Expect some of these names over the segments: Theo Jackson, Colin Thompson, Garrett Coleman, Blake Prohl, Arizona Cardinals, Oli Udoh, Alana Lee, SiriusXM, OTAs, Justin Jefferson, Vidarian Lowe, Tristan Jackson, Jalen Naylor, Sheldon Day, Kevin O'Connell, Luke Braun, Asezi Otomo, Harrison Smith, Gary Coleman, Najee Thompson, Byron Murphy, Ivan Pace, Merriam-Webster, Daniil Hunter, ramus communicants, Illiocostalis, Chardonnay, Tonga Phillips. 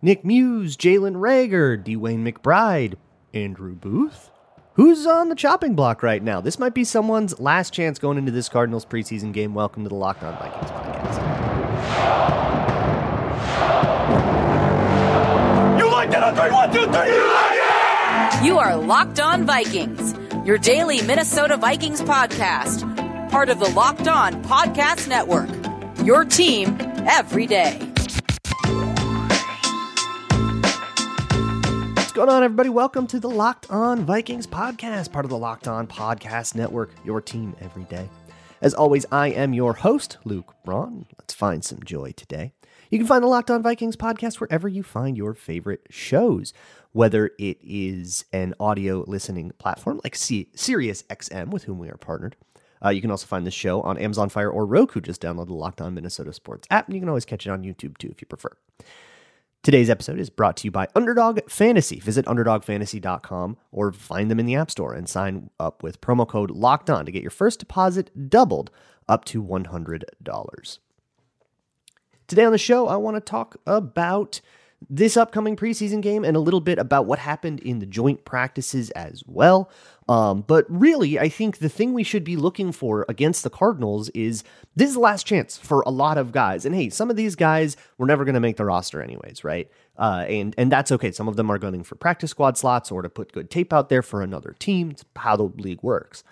Nick Muse, Jalen Reagor, DeWayne McBride, Andrew Booth. Who's on the chopping block right now? This might be someone's last chance going into this Cardinals preseason game. Welcome to the Locked On Vikings podcast. You like that on 3-1-2-3? You like it! You are Locked On Vikings, your daily Minnesota Vikings podcast. Part of the Locked On Podcast Network. Your team every day. What's going on, everybody? Welcome to the Locked On Vikings podcast, part of the Locked On Podcast Network, your team every day. As always, I am your host, Luke Braun. Let's find some joy today. You can find the Locked On Vikings podcast wherever you find your favorite shows, whether it is an audio listening platform like SiriusXM, with whom we are partnered. You can also find the show on Amazon Fire or Roku. Just download the Locked On Minnesota Sports app, and you can always catch it on YouTube, too, if you prefer. Today's episode is brought to you by Underdog Fantasy. Visit underdogfantasy.com or find them in the App Store and sign up with promo code LOCKEDON to get your first deposit doubled up to $100. Today on the show, I want to talk about this upcoming preseason game and a little bit about what happened in the joint practices as well. But really, I think the thing we should be looking for against the Cardinals is this is the last chance for a lot of guys. And hey, some of these guys were never going to make the roster anyways, right? And that's okay. Some of them are gunning for practice squad slots or to put good tape out there for another team. It's how the league works.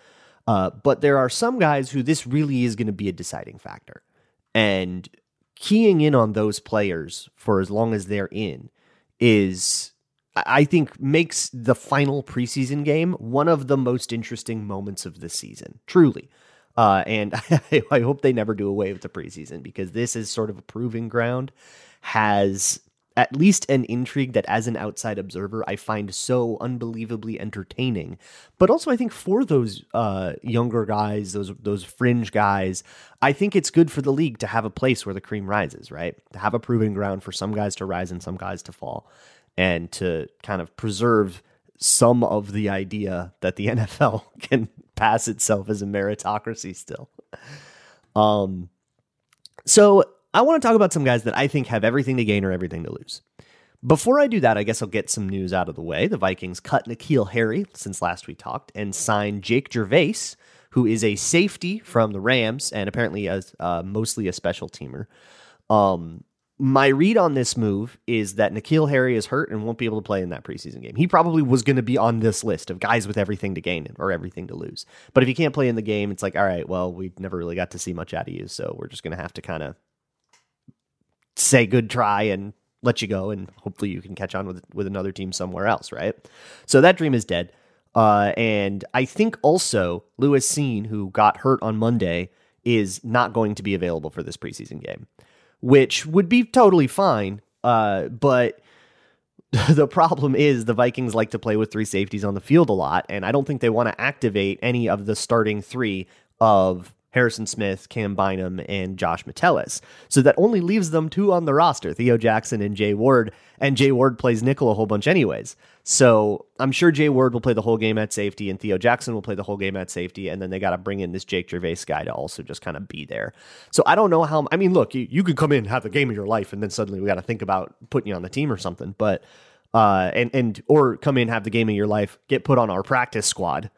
But there are some guys who this really is going to be a deciding factor. And keying in on those players for as long as they're in is, I think, makes the final preseason game one of the most interesting moments of the season, truly. And I hope they never do away with the preseason, because this is sort of a proving ground, has at least an intrigue that as an outside observer, I find so unbelievably entertaining. But also, I think for those younger guys, those fringe guys, I think it's good for the league to have a place where the cream rises, right? To have a proving ground for some guys to rise and some guys to fall, and to kind of preserve some of the idea that the NFL can pass itself as a meritocracy still. So I want to talk about some guys that I think have everything to gain or everything to lose. Before I do that, I guess I'll get some news out of the way. The Vikings cut Nikhil Harry since last we talked and signed Jake Gervais, who is a safety from the Rams and apparently as mostly a special teamer. My read on this move is that Nikhil Harry is hurt and won't be able to play in that preseason game. He probably was going to be on this list of guys with everything to gain or everything to lose. But if he can't play in the game, it's like, all right, well, we never really got to see much out of you, so we're just going to have to kind of say good try and let you go, and hopefully you can catch on with another team somewhere else, right? So that dream is dead. And I think also Lewis Cine, who got hurt on Monday, is not going to be available for this preseason game, which would be totally fine, but the problem is the Vikings like to play with three safeties on the field a lot, and I don't think they want to activate any of the starting three of Harrison Smith, Cam Bynum, and Josh Metellus. So that only leaves them two on the roster, Theo Jackson and Jay Ward, and Jay Ward plays nickel a whole bunch anyways. So I'm sure Jay Ward will play the whole game at safety, and Theo Jackson will play the whole game at safety, and then they got to bring in this Jake Gervais guy to also just kind of be there. So I don't know how... I mean, look, you could come in and have the game of your life, and then suddenly we got to think about putting you on the team or something, but or come in, have the game of your life, get put on our practice squad,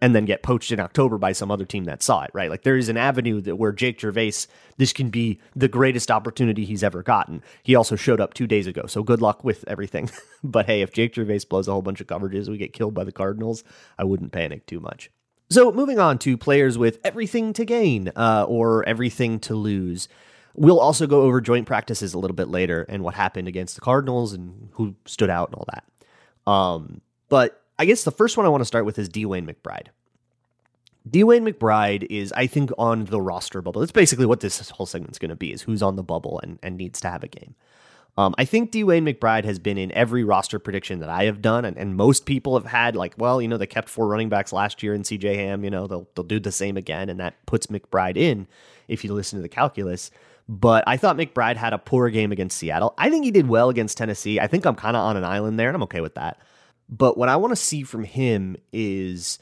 and then get poached in October by some other team that saw it, right? Like, there is an avenue that where Jake Gervais, this can be the greatest opportunity he's ever gotten. He also showed up 2 days ago, so good luck with everything. But hey, if Jake Gervais blows a whole bunch of coverages, we get killed by the Cardinals, I wouldn't panic too much. So moving on to players with everything to gain or everything to lose. We'll also go over joint practices a little bit later and what happened against the Cardinals and who stood out and all that. But I guess the first one I want to start with is DeWayne McBride. DeWayne McBride is, I think, on the roster bubble. That's basically what this whole segment's going to be, is who's on the bubble and needs to have a game. I think DeWayne McBride has been in every roster prediction that I have done, and most people have had, like, well, you know, they kept four running backs last year in CJ Ham, you know, they'll do the same again, and that puts McBride in, if you listen to the calculus. But I thought McBride had a poor game against Seattle. I think he did well against Tennessee. I think I'm kind of on an island there, and I'm okay with that. But what I want to see from him is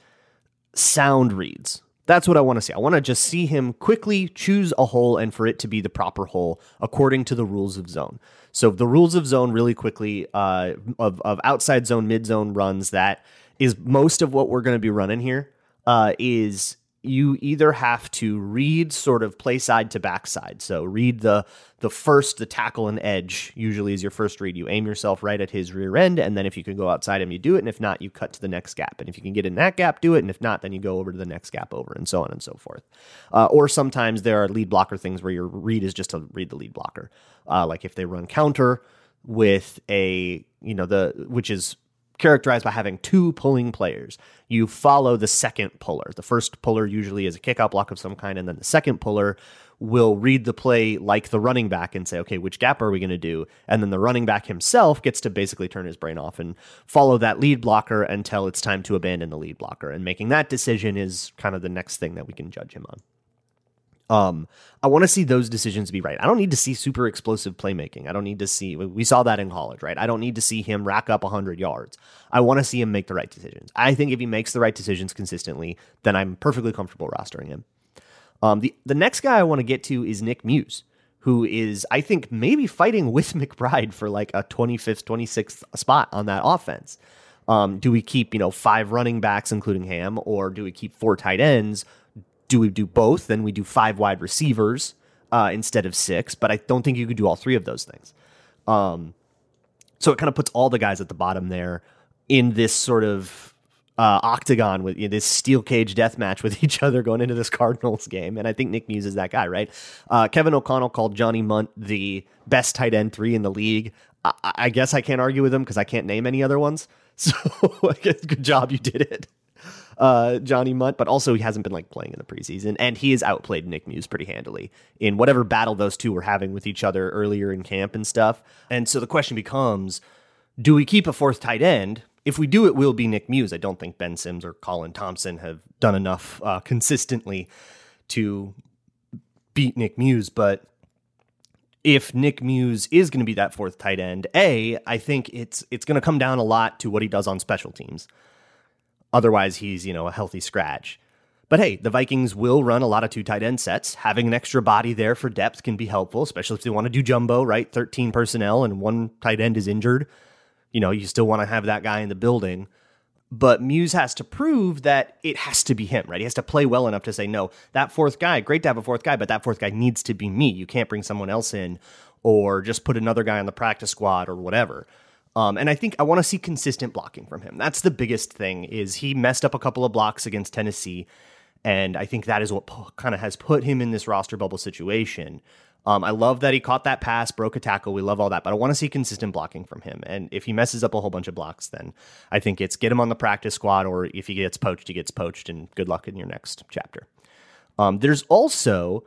sound reads, That's what I want to see. I want to just see him quickly choose a hole and for it to be the proper hole according to the rules of zone. So the rules of zone really quickly of outside zone, mid zone runs, that is most of what we're going to be running here, is you either have to read sort of play side to backside. So read the tackle and edge usually is your first read. You aim yourself right at his rear end, and then if you can go outside him, you do it. And if not, you cut to the next gap. And if you can get in that gap, do it. And if not, then you go over to the next gap over, and so on and so forth. Or sometimes there are lead blocker things where your read is just to read the lead blocker. Like if they run counter with a, which is characterized by having two pulling players, you follow the second puller. The first puller usually is a kickout block of some kind, and then the second puller will read the play like the running back and say, okay, which gap are we going to do? And then the running back himself gets to basically turn his brain off and follow that lead blocker until it's time to abandon the lead blocker. And making that decision is kind of the next thing that we can judge him on. I want to see those decisions be right. I don't need to see super explosive playmaking. I don't need to see, we saw that in college, right? I don't need to see him rack up 100 yards. I want to see him make the right decisions. I think if he makes the right decisions consistently, then I'm perfectly comfortable rostering him. The next guy I want to get to is Nick Muse, who is, I think, maybe fighting with McBride for like a 25th, 26th spot on that offense. Do we keep, 5 running backs, including Ham, or do we keep 4 tight ends? Do we do both? Then we do 5 wide receivers instead of 6, but I don't think you could do all 3 of those things. So it kind of puts all the guys at the bottom there in this sort of octagon with this steel cage death match with each other going into this Cardinals game. And I think Nick Muse is that guy, right? Kevin O'Connell called Johnny Munt the best tight end 3 in the league. I guess I can't argue with him because I can't name any other ones. So good job, you did it. Johnny Munt, but also he hasn't been playing in the preseason, and he has outplayed Nick Muse pretty handily in whatever battle those two were having with each other earlier in camp and stuff. And so the question becomes, do we keep a 4th tight end? If we do, it will be Nick Muse. I don't think Ben Sims or Colin Thompson have done enough consistently to beat Nick Muse, but if Nick Muse is going to be that 4th tight end, I think it's going to come down a lot to what he does on special teams. Otherwise, he's, a healthy scratch. But hey, the Vikings will run a lot of 2 tight end sets. Having an extra body there for depth can be helpful, especially if they want to do jumbo, right? 13 personnel and 1 tight end is injured. You still want to have that guy in the building. But Muse has to prove that it has to be him, right? He has to play well enough to say, no, that 4th guy, great to have a 4th guy, but that 4th guy needs to be me. You can't bring someone else in or just put another guy on the practice squad or whatever. And I think I want to see consistent blocking from him. That's the biggest thing, is he messed up a couple of blocks against Tennessee, and I think that is what kind of has put him in this roster bubble situation. I love that he caught that pass, broke a tackle. We love all that, but I want to see consistent blocking from him. And if he messes up a whole bunch of blocks, then I think it's get him on the practice squad, or if he gets poached, and good luck in your next chapter. There's also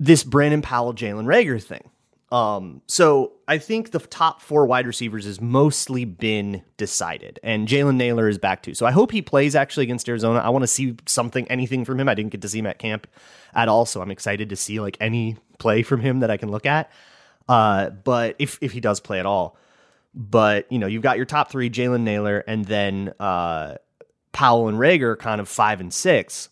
this Brandon Powell, Jalen Reagor thing. So I think the top 4 wide receivers has mostly been decided, and Jalen Naylor is back too. So I hope he plays actually against Arizona. I want to see anything from him. I didn't get to see him at camp at all, so I'm excited to see any play from him that I can look at. But if he does play at all, but you've got your top 3, Jalen Naylor, and then, Powell and Reagor kind of 5 and 6.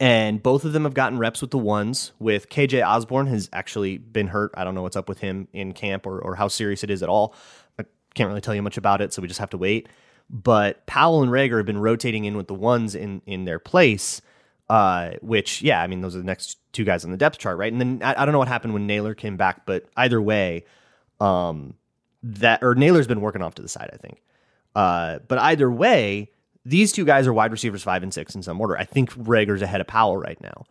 And both of them have gotten reps with the ones, with KJ Osborne has actually been hurt. I don't know what's up with him in camp or how serious it is at all. I can't really tell you much about it, so we just have to wait. But Powell and Reagor have been rotating in with the ones in their place, which, those are the next 2 guys on the depth chart, right? And then I don't know what happened when Naylor came back, but either way, Naylor's been working off to the side, I think. But either way, these 2 guys are wide receivers 5 and 6 in some order. I think Reagor's ahead of Powell right now.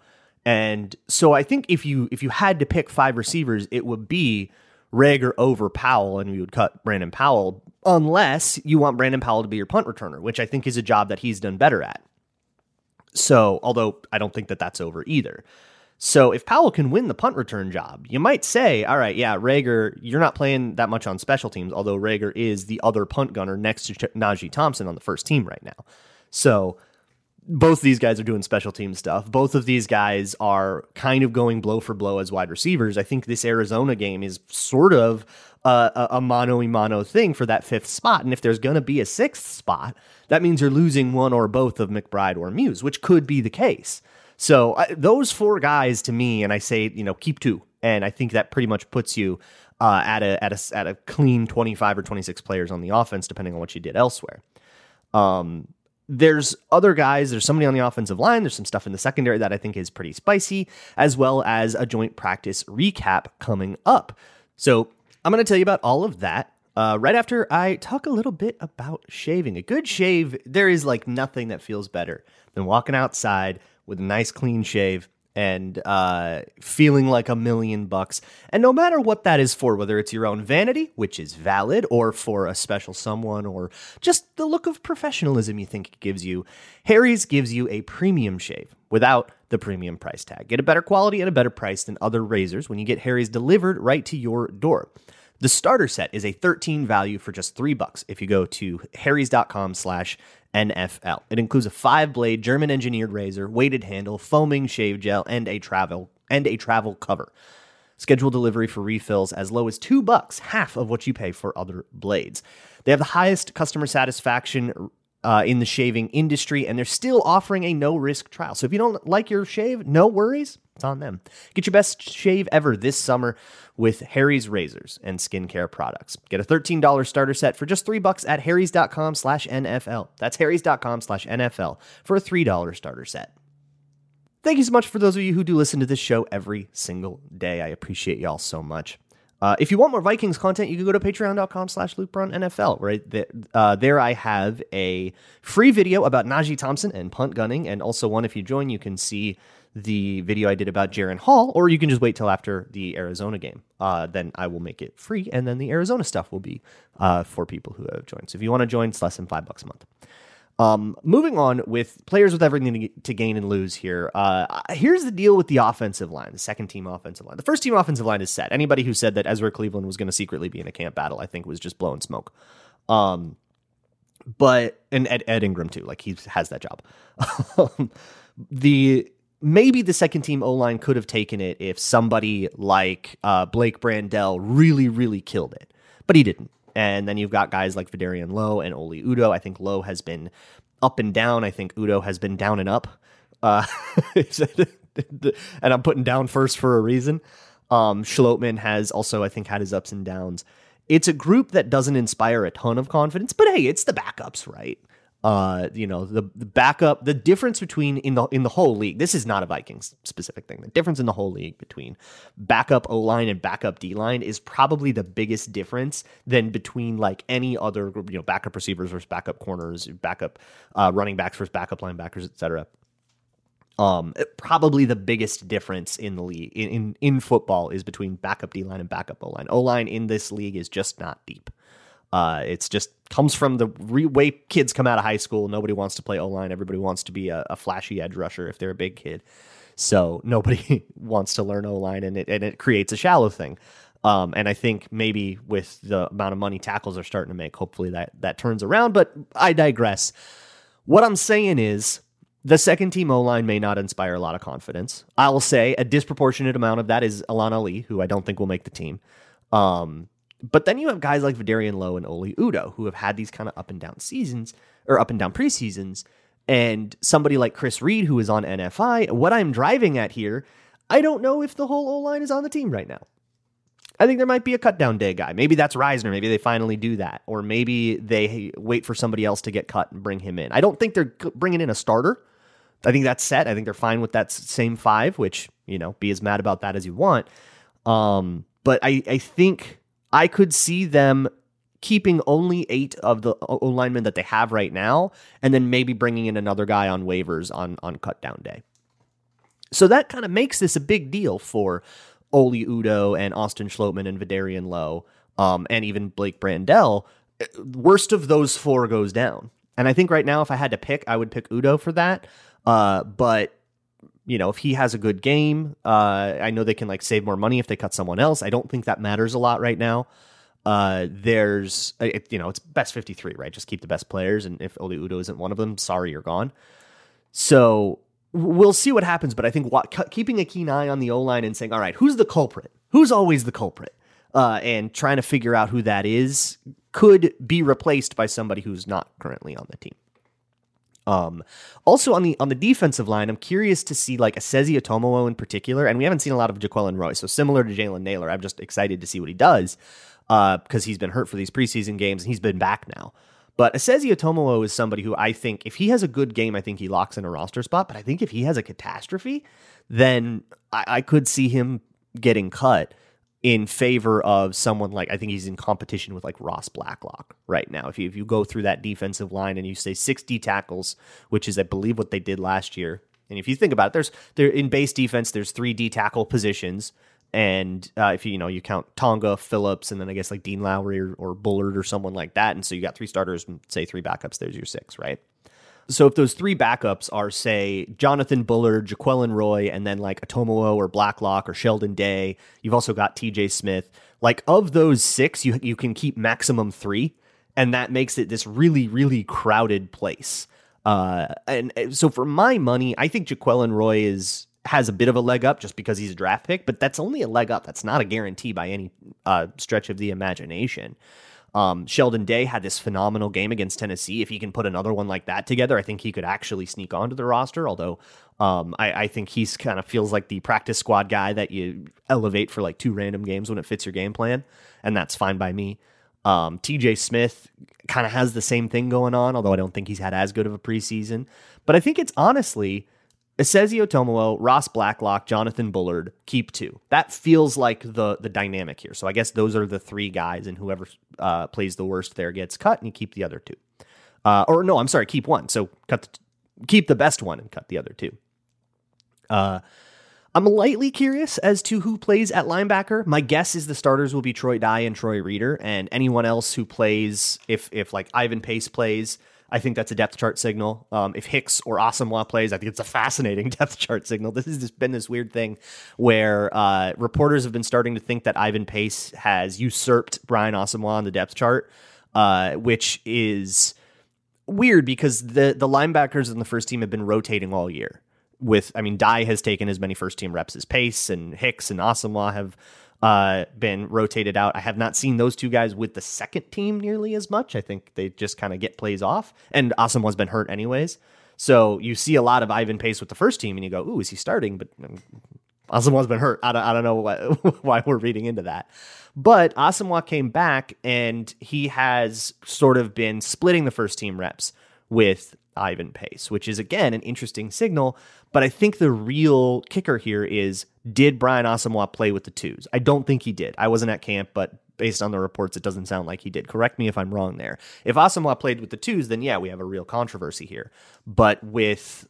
And so I think if you had to pick 5 receivers, it would be Reagor over Powell, and we would cut Brandon Powell, unless you want Brandon Powell to be your punt returner, which I think is a job that he's done better at. So, although I don't think that that's over either. So if Powell can win the punt return job, you might say, all right, yeah, Reagor, you're not playing that much on special teams, although Reagor is the other punt gunner next to Najee Thompson on the first team right now. So both these guys are doing special team stuff. Both of these guys are kind of going blow for blow as wide receivers. I think this Arizona game is sort of a mano-a-mano thing for that fifth spot. And if there's going to be a sixth spot, that means you're losing one or both of McBride or Muse, which could be the case. So those four guys to me, and I say, you know, keep two. And I think that pretty much puts you at a clean 25 or 26 players on the offense, depending on what you did elsewhere. There's other guys. There's somebody on the offensive line. There's some stuff in the secondary that I think is pretty spicy, as well as a joint practice recap coming up. So I'm going to tell you about all of that right after I talk a little bit about shaving. A good shave, there is like nothing that feels better than walking outside with a nice clean shave and feeling like $1 million. And no matter what that is for, whether it's your own vanity, which is valid, or for a special someone, or just the look of professionalism you think it gives you, Harry's gives you a premium shave without the premium price tag. Get a better quality at a better price than other razors when you get Harry's delivered right to your door. The starter set is a 13 value for just $3 if you go to harrys.com/NFL. It includes a 5-blade German engineered razor, weighted handle, foaming shave gel, and a travel cover. Schedule delivery for refills as low as $2, half of what you pay for other blades. They have the highest customer satisfaction in the shaving industry, and they're still offering a no-risk trial. So if you don't like your shave, no worries, it's on them. Get your best shave ever this summer with Harry's razors and skincare products. Get a $13 starter set for just $3 at harrys.com/NFL. That's harrys.com/NFL for a $3 starter set. Thank you so much for those of you who do listen to this show every single day. I appreciate y'all so much. If you want more Vikings content, you can go to patreon.com/LukeBraunNFL, right? There I have a free video about Najee Thompson and punt gunning, and also one, if you join, you can see the video I did about Jaron Hall, or you can just wait till after the Arizona game. Then I will make it free, and then the Arizona stuff will be for people who have joined. So if you want to join, it's less than $5 a month. Moving on with players with everything to gain and lose here. Here's the deal with the offensive line, the second team offensive line. The first team offensive line is set. Anybody who said that Ezra Cleveland was going to secretly be in a camp battle, I think was just blowing smoke. But Ed Ingram too, like he has that job. Maybe the second team O-line could have taken it if somebody like Blake Brandell really, really killed it, but he didn't. And then you've got guys like Vidarian Lowe and Oli Udoh. I think Lowe has been up and down. I think Udoh has been down and up. And I'm putting down first for a reason. Schlotman has also, I think, had his ups and downs. It's a group that doesn't inspire a ton of confidence, but hey, it's the backups, right? The backup, the difference between in the whole league, this is not a Vikings specific thing. The difference in the whole league between backup O-line and backup D-line is probably the biggest difference than between like any other, you know, backup receivers versus backup corners, backup running backs versus backup linebackers, etc. Probably the biggest difference in the league in football is between backup D-line and backup O-line. O-line in this league is just not deep. It's just comes from the way kids come out of high school. Nobody wants to play O-line. Everybody wants to be a flashy edge rusher if they're a big kid. So nobody wants to learn O-line, and it creates a shallow thing. And I think maybe with the amount of money tackles are starting to make, hopefully that turns around. But I digress. What I'm saying is the second team O-line may not inspire a lot of confidence. I will say a disproportionate amount of that is Alana Lee, who I don't think will make the team. But then you have guys like Vidarian Lowe and Oli Udoh, who have had these kind of up and down seasons or up and down preseasons, and somebody like Chris Reed, who is on NFI. What I'm driving at here, I don't know if the whole O-line is on the team right now. I think there might be a cut down day guy. Maybe that's Reisner. Maybe they finally do that, or maybe they wait for somebody else to get cut and bring him in. I don't think they're bringing in a starter. I think that's set. I think they're fine with that same five, which, you know, be as mad about that as you want. But I think I could see them keeping only 8 of the O-linemen that they have right now, and then maybe bringing in another guy on waivers on cut-down day. So that kind of makes this a big deal for Oli Udoh and Austin Schlotman and Vidarian Lowe, and even Blake Brandell. Worst of those four goes down. And I think right now, if I had to pick, I would pick Udoh for that. But you know, if he has a good game, I know they can like save more money if they cut someone else. I don't think that matters a lot right now. It's best 53, right? Just keep the best players. And if Oli Udoh isn't one of them, sorry, you're gone. So we'll see what happens. But I think keeping a keen eye on the O-line and saying, all right, who's the culprit? Who's always the culprit? and trying to figure out who that is could be replaced by somebody who's not currently on the team. Also on the defensive line, I'm curious to see like Asezi Otomo in particular, and we haven't seen a lot of Jaquelin Roy. So similar to Jalen Naylor, I'm just excited to see what he does because he's been hurt for these preseason games and he's been back now. But Asezi Otomo is somebody who I think if he has a good game, I think he locks in a roster spot. But I think if he has a catastrophe, then I could see him getting cut in favor of someone like, I think he's in competition with like Ross Blacklock right now. If you go through that defensive line and you say 60 tackles, which is, I believe, what they did last year. And if you think about it, there in base defense, there's 3 D tackle positions. And if you count Tonga, Phillips, and then I guess like Dean Lowry or Bullard or someone like that. And so you got 3 starters and say 3 backups, there's your 6, right? So if those 3 backups are, say, Jonathan Bullard, Jaquelin Roy, and then like Otomo or Blacklock or Sheldon Day, you've also got TJ Smith. Like of those 6, you can keep maximum 3, and that makes it this really, really crowded place. And so for my money, I think Jaquelin Roy has a bit of a leg up just because he's a draft pick, but that's only a leg up. That's not a guarantee by any stretch of the imagination. Sheldon Day had this phenomenal game against Tennessee. If he can put another one like that together, I think he could actually sneak onto the roster. Although I think he's kind of feels like the practice squad guy that you elevate for like 2 random games when it fits your game plan. And that's fine by me. TJ Smith kind of has the same thing going on, although I don't think he's had as good of a preseason, but I think it's honestly Asezi Otomo, Ross Blacklock, Jonathan Bullard, keep 2. That feels like the dynamic here. So I guess those are the 3 guys, and whoever plays the worst there gets cut, and you keep the other 2. Or no, I'm sorry, keep 1. So keep the best one and cut the other 2. I'm lightly curious as to who plays at linebacker. My guess is the starters will be Troy Dye and Troy Reeder, and anyone else who plays, if like Ivan Pace plays, I think that's a depth chart signal. If Hicks or Asamoah plays, I think it's a fascinating depth chart signal. This has just been this weird thing where reporters have been starting to think that Ivan Pace has usurped Brian Asamoah on the depth chart, which is weird because the linebackers in the first team have been rotating all year. Dye has taken as many first team reps as Pace, and Hicks and Asamoah have been rotated out. I have not seen those 2 guys with the second team nearly as much. I think they just kind of get plays off, and Asamoah's been hurt anyways. So you see a lot of Ivan Pace with the first team and you go, ooh, is he starting? But Asamoah's been hurt. I don't know why we're reading into that. But Asamoah came back and he has sort of been splitting the first team reps with Ivan Pace, which is again an interesting signal. But I think the real kicker here is, did Brian Asamoah play with the 2s? I don't think he did. I wasn't at camp, but based on the reports, it doesn't sound like he did. Correct me if I'm wrong there. If Asamoah played with the 2s, then yeah, we have a real controversy here. But with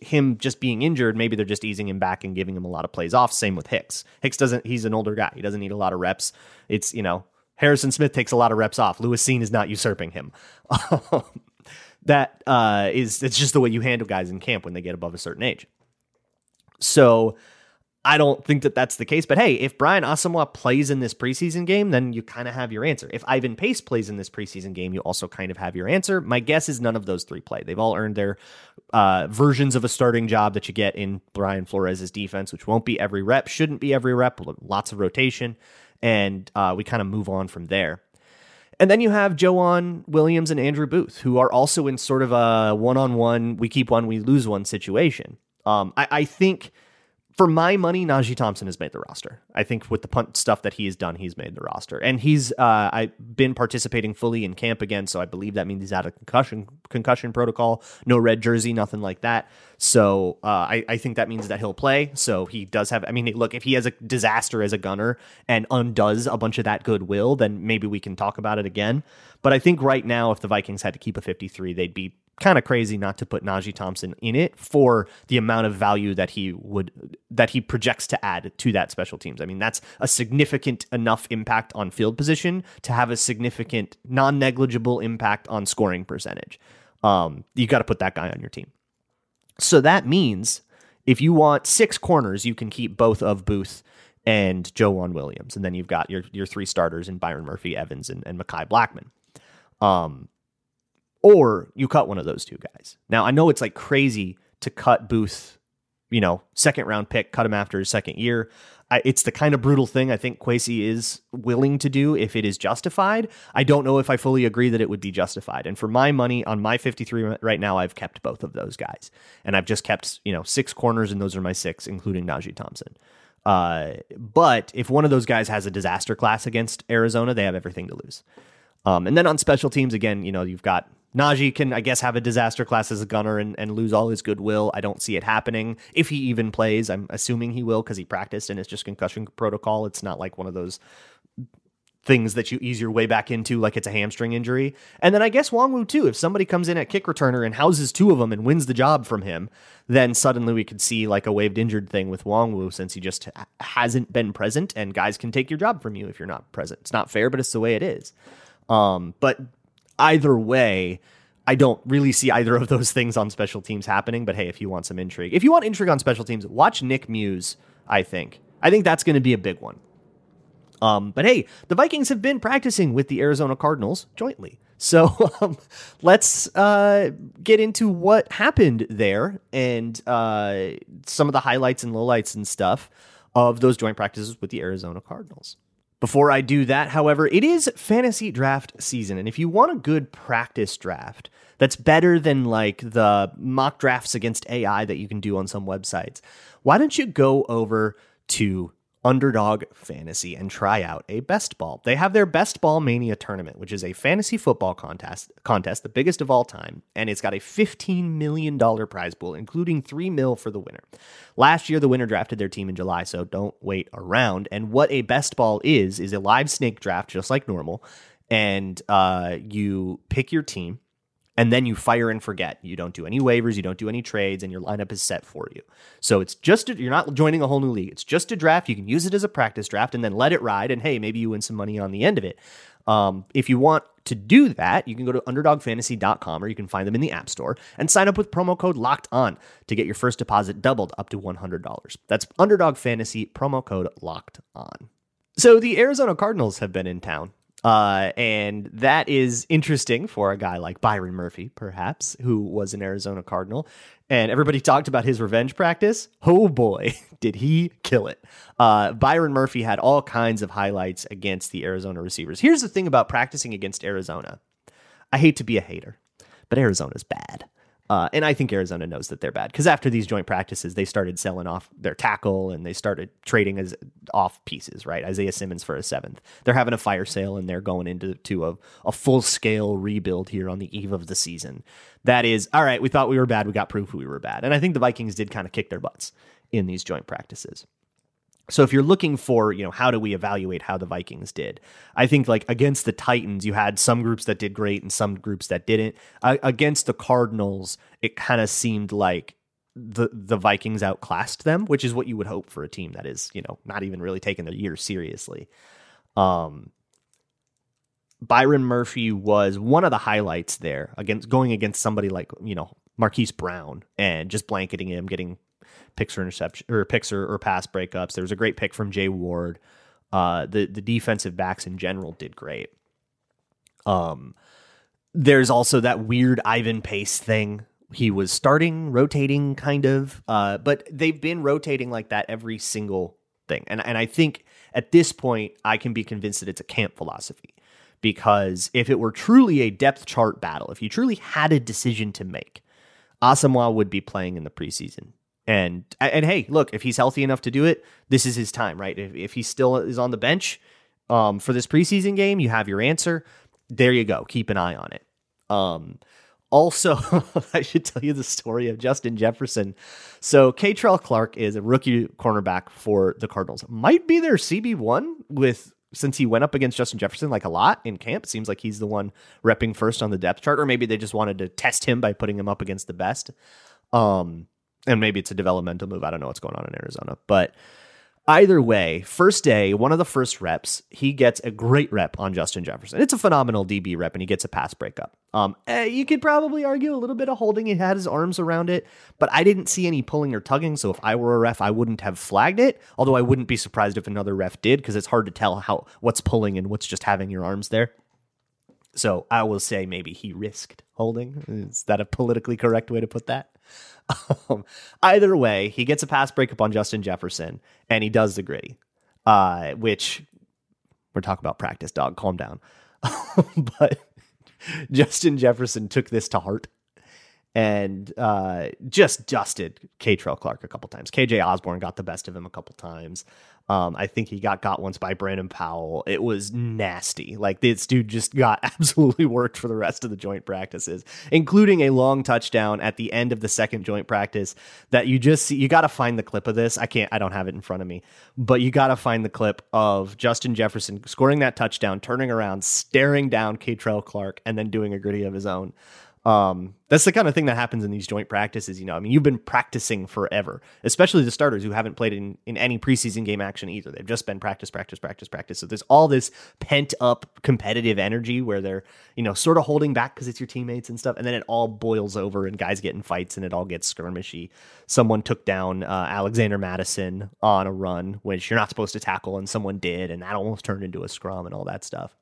him just being injured, maybe they're just easing him back and giving him a lot of plays off. Same with Hicks. Hicks doesn't. He's an older guy. He doesn't need a lot of reps. It's, Harrison Smith takes a lot of reps off. Lewis Cine is not usurping him. That it's just the way you handle guys in camp when they get above a certain age. So I don't think that that's the case. But hey, if Brian Asamoah plays in this preseason game, then you kind of have your answer. If Ivan Pace plays in this preseason game, you also kind of have your answer. My guess is none of those 3 play. They've all earned their versions of a starting job that you get in Brian Flores' defense, which won't be every rep, shouldn't be every rep, lots of rotation, and we kind of move on from there. And then you have Joanne Williams and Andrew Booth, who are also in sort of a one-on-one, we keep one, we lose one situation. I think, for my money, Najee Thompson has made the roster. I think with the punt stuff that he has done, he's made the roster. And he's I've been participating fully in camp again, so I believe that means he's out of concussion protocol, no red jersey, nothing like that. So I think that means that he'll play. So he does have, look, if he has a disaster as a gunner and undoes a bunch of that goodwill, then maybe we can talk about it again. But I think right now, if the Vikings had to keep a 53, they'd be kind of crazy not to put Najee Thompson in it for the amount of value that he projects to add to that special teams. That's a significant enough impact on field position to have a significant non-negligible impact on scoring percentage. You got to put that guy on your team. So that means if you want 6 corners, you can keep both of Booth and Joanne Williams. And then you've got your 3 starters in Byron Murphy, Evans, and Mekhi Blackman. Or you cut one of those 2 guys. Now, I know it's like crazy to cut Booth, second round pick, cut him after his second year. it's the kind of brutal thing I think Kwesi is willing to do if it is justified. I don't know if I fully agree that it would be justified. And for my money on my 53 right now, I've kept both of those guys, and I've just kept, you know, six corners, and those are my six, including Najee Thompson. But if one of those guys has a disaster class against Arizona, they have everything to lose. And then on special teams, again, you know, you've got Najee can, I guess, have a disaster class as a gunner and lose all his goodwill. I don't see it happening if he even plays. I'm assuming he will because he practiced and it's just concussion protocol. It's not like one of those things that you ease your way back into like it's a hamstring injury. And then I guess Wongwu too. If somebody comes in at kick returner and houses two of them and wins the job from him, then suddenly we could see like a waived injured thing with Wongwu since he just hasn't been present, and guys can take your job from you if you're not present. It's not fair, but it's the way it is. But either way, I don't really see either of those things on special teams happening. But hey, if you want some intrigue, if you want intrigue on special teams, watch Nick Muse. I think that's going to be a big one. But hey, the Vikings have been practicing with the Arizona Cardinals jointly. So let's get into what happened there and some of the highlights and lowlights and stuff of those joint practices with the Arizona Cardinals. Before I do that, however, it is fantasy draft season, and if you want a good practice draft that's better than like the mock drafts against AI that you can do on some websites, why don't you go over to Underdog Fantasy and try out a best ball? They have their Best Ball Mania tournament, which is a fantasy football contest, the biggest of all time, and it's got a $15 million prize pool, including $3 million for the winner. Last year, the winner drafted their team in July, so don't wait around. And what a best ball is a live snake draft, just like normal, and you pick your team, and then you fire and forget. You don't do any waivers, you don't do any trades, and your lineup is set for you. So it's just, you're not joining a whole new league. It's just a draft. You can use it as a practice draft and then let it ride, and hey, maybe you win some money on the end of it. If you want to do that, you can go to underdogfantasy.com, or you can find them in the App Store, and sign up with promo code LOCKEDON to get your first deposit doubled up to $100. That's Underdog Fantasy, promo code LOCKEDON. So the Arizona Cardinals have been in town. And that is interesting for a guy like Byron Murphy, perhaps, who was an Arizona Cardinal. And everybody talked about his revenge practice. Oh boy, did he kill it. Byron Murphy had all kinds of highlights against the Arizona receivers. Here's the thing about practicing against Arizona. I hate to be a hater, but Arizona's bad. And I think Arizona knows that they're bad, because after these joint practices, they started selling off their tackle and they started trading as off pieces, right? Isaiah Simmons for a seventh. They're having a fire sale and they're going into a full-scale rebuild here on the eve of the season. That is, all right, we thought we were bad. We got proof we were bad. And I think the Vikings did kind of kick their butts in these joint practices. So if you're looking for, you know, how do we evaluate how the Vikings did? I think like against the Titans, you had some groups that did great and some groups that didn't. Against the Cardinals, it kind of seemed like the Vikings outclassed them, which is what you would hope for a team that is, you know, not even really taking their year seriously. Byron Murphy was one of the highlights there, going against somebody like, you know, Marquise Brown, and just blanketing him, getting picks for interception or picks or pass breakups. There was a great pick from Jay Ward. The defensive backs in general did great. There's also that weird Ivan Pace thing. He was starting, rotating kind of, but they've been rotating like that every single thing. And I think at this point I can be convinced that it's a camp philosophy, because if it were truly a depth chart battle, if you truly had a decision to make, Asamoah would be playing in the preseason. And hey, look, if he's healthy enough to do it, this is his time, right? If he still is on the bench for this preseason game, you have your answer. There you go. Keep an eye on it. Also, I should tell you the story of Justin Jefferson. So Kantrell Clark is a rookie cornerback for the Cardinals. Might be their CB1 since he went up against Justin Jefferson like a lot in camp. Seems like he's the one repping first on the depth chart, or maybe they just wanted to test him by putting him up against the best. And maybe it's a developmental move. I don't know what's going on in Arizona. But either way, first day, one of the first reps, he gets a great rep on Justin Jefferson. It's a phenomenal DB rep, and he gets a pass breakup. You could probably argue a little bit of holding. He had his arms around it, but I didn't see any pulling or tugging. So if I were a ref, I wouldn't have flagged it, although I wouldn't be surprised if another ref did, because it's hard to tell what's pulling and what's just having your arms there. So I will say maybe he risked holding. Is that a politically correct way to put that? Either way, he gets a pass breakup on Justin Jefferson, and he does the gritty, which we're talking about practice, dog. Calm down. But Justin Jefferson took this to heart and just dusted Kantrell Clark a couple times. KJ Osborne got the best of him a couple times. I think he got once by Brandon Powell. It was nasty. Like, this dude just got absolutely worked for the rest of the joint practices, including a long touchdown at the end of the second joint practice that you just see. You got to find the clip of this. I don't have it in front of me, but you got to find the clip of Justin Jefferson scoring that touchdown, turning around, staring down Kantrell Clark, and then doing a gritty of his own. That's the kind of thing that happens in these joint practices. You know, I mean, you've been practicing forever, especially the starters who haven't played in any preseason game action either. They've just been practice. So there's all this pent up competitive energy where they're, you know, sort of holding back because it's your teammates and stuff. And then it all boils over and guys get in fights and it all gets skirmishy. Someone took down Alexander Madison on a run, which you're not supposed to tackle. And someone did. And that almost turned into a scrum and all that stuff.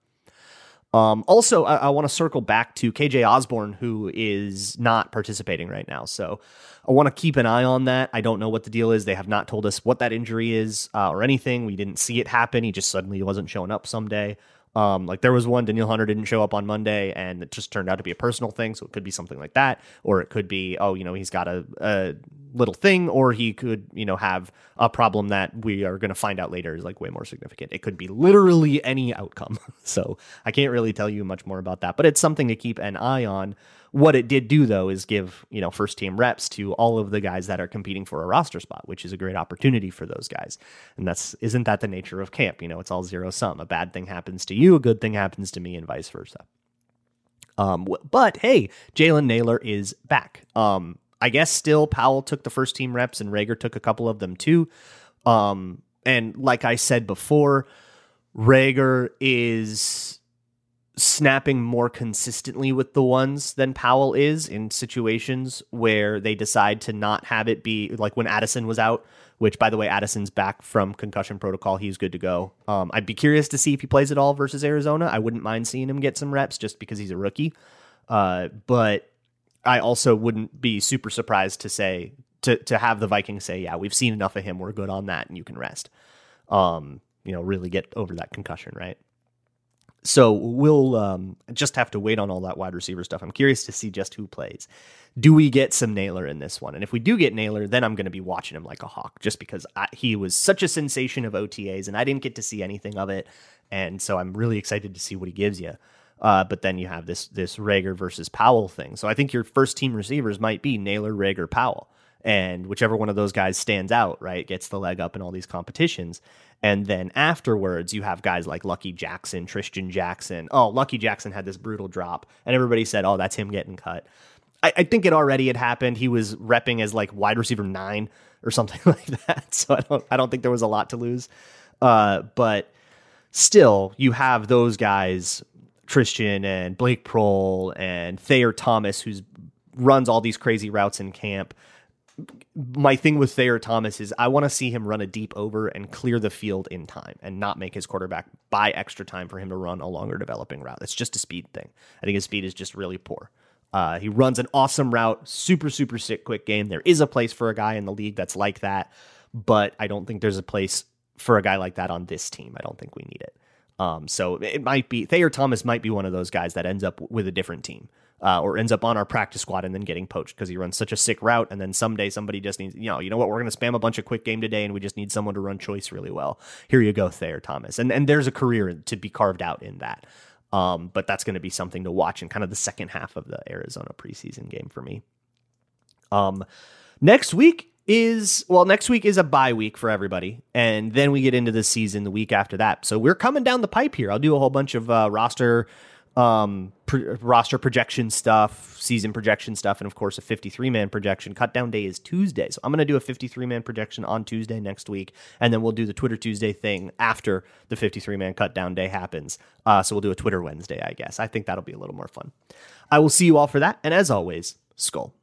Also, I want to circle back to KJ Osborne, who is not participating right now. So I want to keep an eye on that. I don't know what the deal is. They have not told us what that injury is or anything. We didn't see it happen. He just suddenly wasn't showing up someday. Like there was one, Daniil Hunter didn't show up on Monday and it just turned out to be a personal thing. So it could be something like that, or it could be, oh, you know, he's got a little thing, or he could, you know, have a problem that we are going to find out later is like way more significant. It could be literally any outcome. So I can't really tell you much more about that, but it's something to keep an eye on. What it did do, though, is give, you know, first team reps to all of the guys that are competing for a roster spot, which is a great opportunity for those guys. And isn't that the nature of camp? You know, it's all zero sum. A bad thing happens to you, a good thing happens to me, and vice versa. But hey, Jalen Naylor is back. I guess still Powell took the first team reps and Reagor took a couple of them too. And like I said before, Reagor is snapping more consistently with the ones than Powell is in situations where they decide to not have it be like when Addison was out, which, by the way, Addison's back from concussion protocol. He's good to go. I'd be curious to see if he plays at all versus Arizona. I wouldn't mind seeing him get some reps just because he's a rookie. But I also wouldn't be super surprised to have the Vikings say, yeah, we've seen enough of him. We're good on that. And you can rest, you know, really get over that concussion. Right. So we'll just have to wait on all that wide receiver stuff. I'm curious to see just who plays. Do we get some Naylor in this one? And if we do get Naylor, then I'm going to be watching him like a hawk just because he was such a sensation of OTAs and I didn't get to see anything of it. And so I'm really excited to see what he gives you. But then you have this Reagor versus Powell thing. So I think your first team receivers might be Naylor, Reagor, Powell. And whichever one of those guys stands out, right, gets the leg up in all these competitions. And then afterwards, you have guys like Lucky Jackson, Tristan Jackson. Oh, Lucky Jackson had this brutal drop, and everybody said, oh, that's him getting cut. I think it already had happened. He was repping as like wide receiver 9 or something like that. So I don't think there was a lot to lose. But still, you have those guys, Tristan and Blake Prohl and Thayer Thomas, who runs all these crazy routes in camp. My thing with Thayer Thomas is I want to see him run a deep over and clear the field in time and not make his quarterback buy extra time for him to run a longer developing route. It's just a speed thing. I think his speed is just really poor. He runs an awesome route, super, super sick, quick game. There is a place for a guy in the league that's like that, but I don't think there's a place for a guy like that on this team. I don't think we need it. So it might be Thayer Thomas might be one of those guys that ends up with a different team. Or ends up on our practice squad and then getting poached because he runs such a sick route. And then someday somebody just needs, you know what, we're going to spam a bunch of quick game today and we just need someone to run choice really well. Here you go, Thayer Thomas. And there's a career to be carved out in that. But that's going to be something to watch in kind of the second half of the Arizona preseason game for me. Next week is a bye week for everybody. And then we get into the season the week after that. So we're coming down the pipe here. I'll do a whole bunch of roster projection stuff, season projection stuff, and of course a 53-man projection. Cut down day is Tuesday, so I'm going to do a 53-man projection on Tuesday next week, and then we'll do the Twitter Tuesday thing after the 53-man cut down day happens. So we'll do a Twitter Wednesday, I guess. I think that'll be a little more fun. I will see you all for that, and as always, Skull.